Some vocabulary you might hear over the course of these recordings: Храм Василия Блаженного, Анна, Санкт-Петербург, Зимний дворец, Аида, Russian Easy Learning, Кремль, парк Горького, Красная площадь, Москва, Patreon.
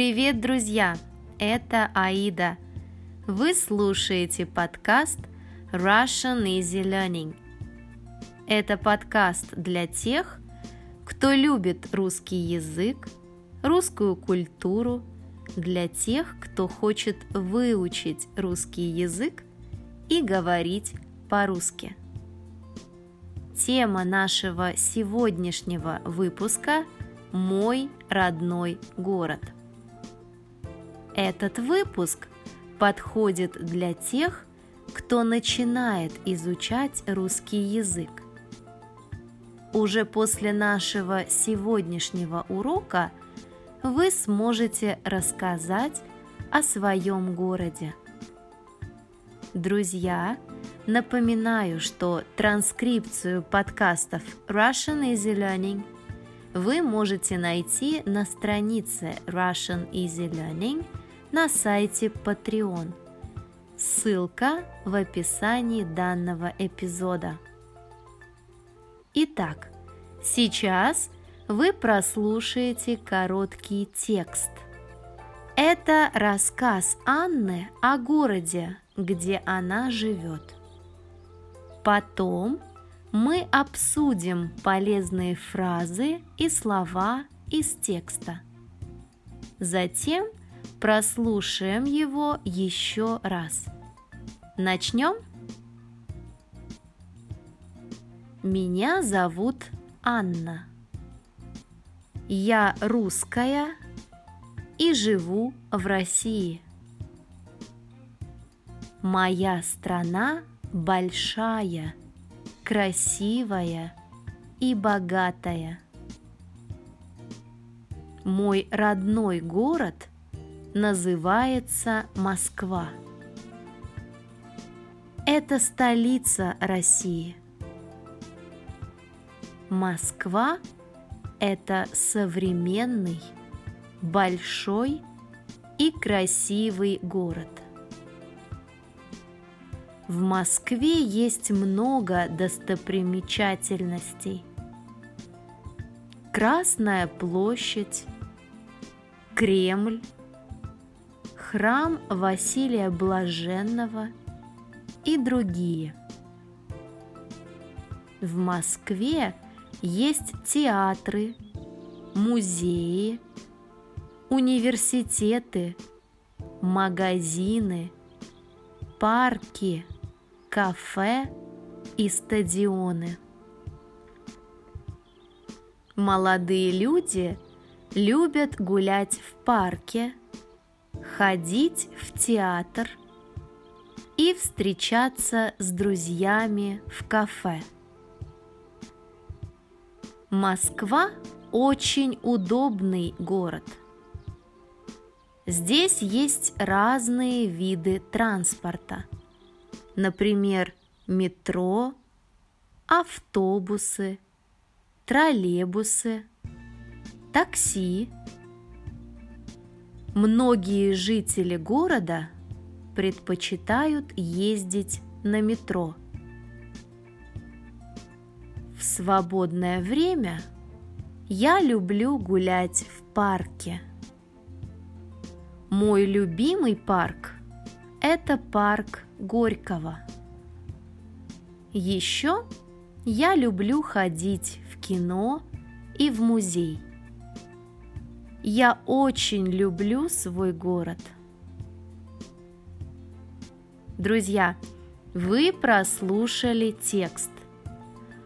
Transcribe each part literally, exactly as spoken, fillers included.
Привет, друзья! Это Аида. Вы слушаете подкаст Russian Easy Learning. Это подкаст для тех, кто любит русский язык, русскую культуру, для тех, кто хочет выучить русский язык и говорить по-русски. Тема нашего сегодняшнего выпуска – «Мой родной город». Этот выпуск подходит для тех, кто начинает изучать русский язык. Уже после нашего сегодняшнего урока вы сможете рассказать о своем городе. Друзья, напоминаю, что транскрипцию подкастов Russian Easy Learning вы можете найти на странице Russian Easy Learning на сайте Patreon. Ссылка в описании данного эпизода. Итак, сейчас вы прослушаете короткий текст. Это рассказ Анны о городе, где она живет. Потом мы обсудим полезные фразы и слова из текста. Затем прослушаем его еще раз. Начнем? Меня зовут Анна. Я русская и живу в России. Моя страна большая, красивая и богатая. Мой родной город называется Москва. Это столица России. Москва – это современный, большой и красивый город. В Москве есть много достопримечательностей. Красная площадь, Кремль, Храм Василия Блаженного и другие. В Москве есть театры, музеи, университеты, магазины, парки, кафе и стадионы. Молодые люди любят гулять в парке, ходить в театр и встречаться с друзьями в кафе. Москва – очень удобный город. Здесь есть разные виды транспорта. Например, метро, автобусы, троллейбусы, такси. Многие жители города предпочитают ездить на метро. В свободное время я люблю гулять в парке. Мой любимый парк – это парк Горького. Еще я люблю ходить в кино и в музей. Я очень люблю свой город. Друзья, вы прослушали текст.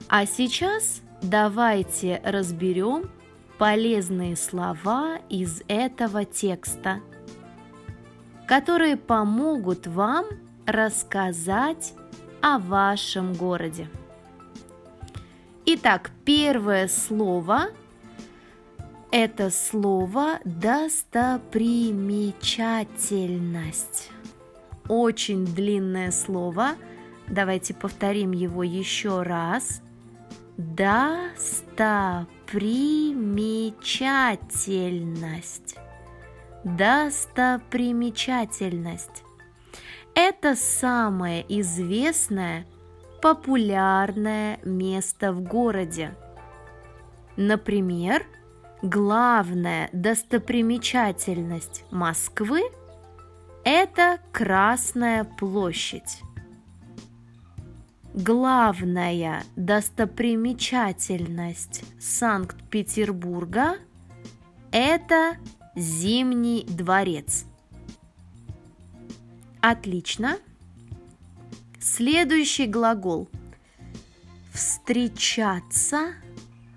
А сейчас давайте разберем полезные слова из этого текста, которые помогут вам рассказать о вашем городе. Итак, первое слово – это слово «достопримечательность». Очень длинное слово. Давайте повторим его еще раз. Достопримечательность. Достопримечательность. Это самое известное, популярное место в городе. Например, главная достопримечательность Москвы – это Красная площадь. Главная достопримечательность Санкт-Петербурга – это Зимний дворец. Отлично. Следующий глагол – встречаться,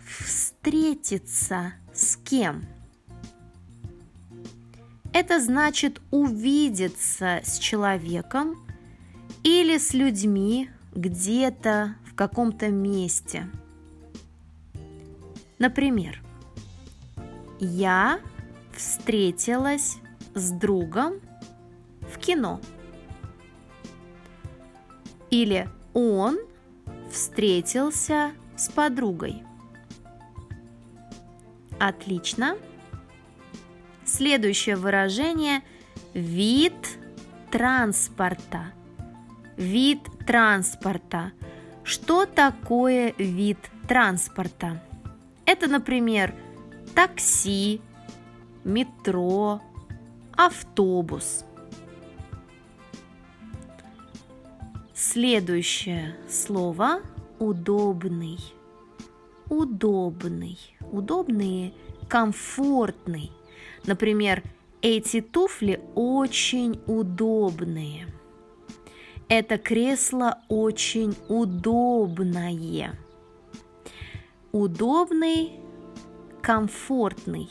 встретиться с кем. Это значит увидеться с человеком или с людьми, где-то, в каком-то месте. Например, я встретилась с другом в кино. Или он встретился с подругой. Отлично. Следующее выражение – вид транспорта. Вид транспорта. Что такое вид транспорта? Это, например, такси, метро, автобус. Следующее слово – удобный. Удобный. Удобный, комфортный. Например, эти туфли очень удобные. Это кресло очень удобное. Удобный, комфортный.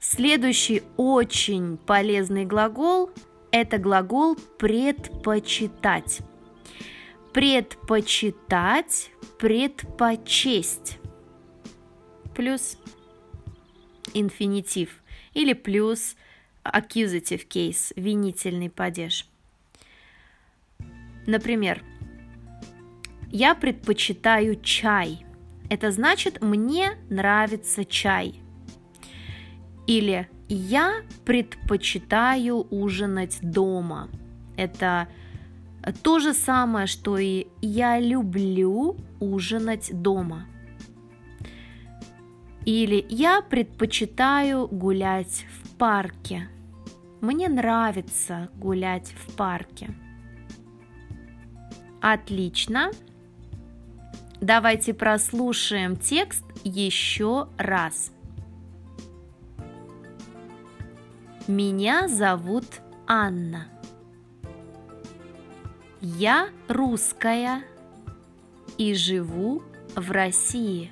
Следующий очень полезный глагол – это глагол «предпочитать». Предпочитать, предпочесть. Плюс инфинитив или плюс accusative case, винительный падеж. Например, я предпочитаю чай. Это значит, мне нравится чай. Или я предпочитаю ужинать дома. Это то же самое, что и я люблю ужинать дома. Или я предпочитаю гулять в парке. Мне нравится гулять в парке. Отлично. Давайте прослушаем текст еще раз. Меня зовут Анна. Я русская и живу в России.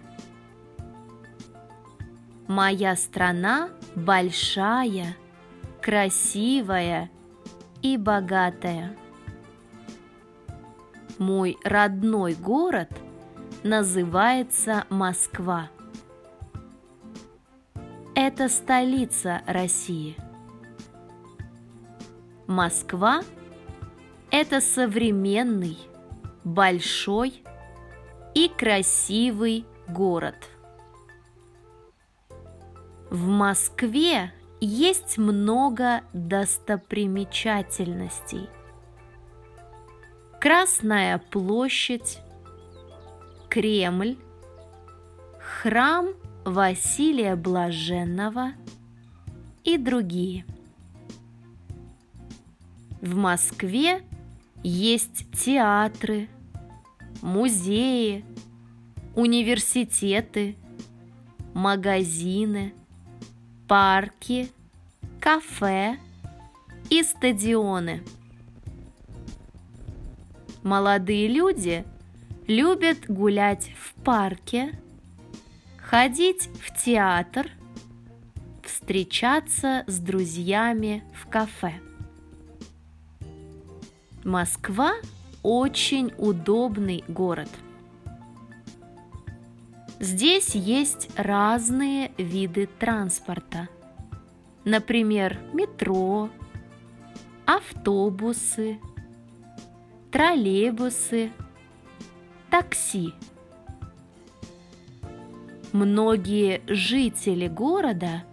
Моя страна большая, красивая и богатая. Мой родной город называется Москва. Это столица России. Москва – это современный, большой и красивый город. В Москве есть много достопримечательностей. Красная площадь, Кремль, Храм Василия Блаженного и другие. В Москве есть театры, музеи, университеты, магазины, парки, кафе и стадионы. Молодые люди любят гулять в парке, ходить в театр, встречаться с друзьями в кафе. Москва – очень удобный город. Здесь есть разные виды транспорта. Например, метро, автобусы, троллейбусы, такси. Многие жители города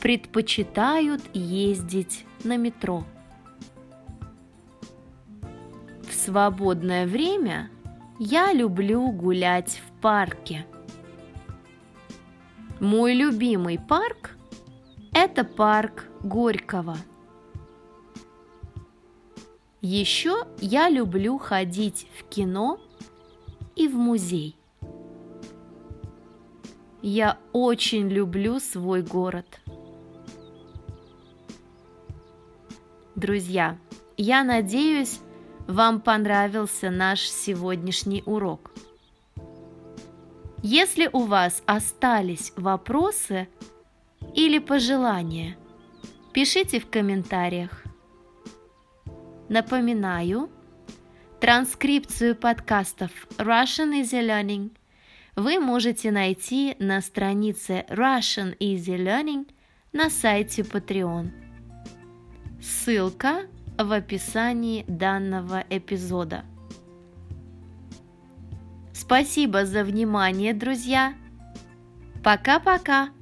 предпочитают ездить на метро. В свободное время я люблю гулять в парке. Мой любимый парк – это парк Горького. Еще я люблю ходить в кино и в музей. Я очень люблю свой город. Друзья, я надеюсь, вам понравился наш сегодняшний урок. Если у вас остались вопросы или пожелания, пишите в комментариях. Напоминаю, транскрипцию подкастов Russian Easy Learning вы можете найти на странице Russian Easy Learning на сайте Patreon. Ссылка в описании данного эпизода. Спасибо за внимание, друзья! Пока-пока!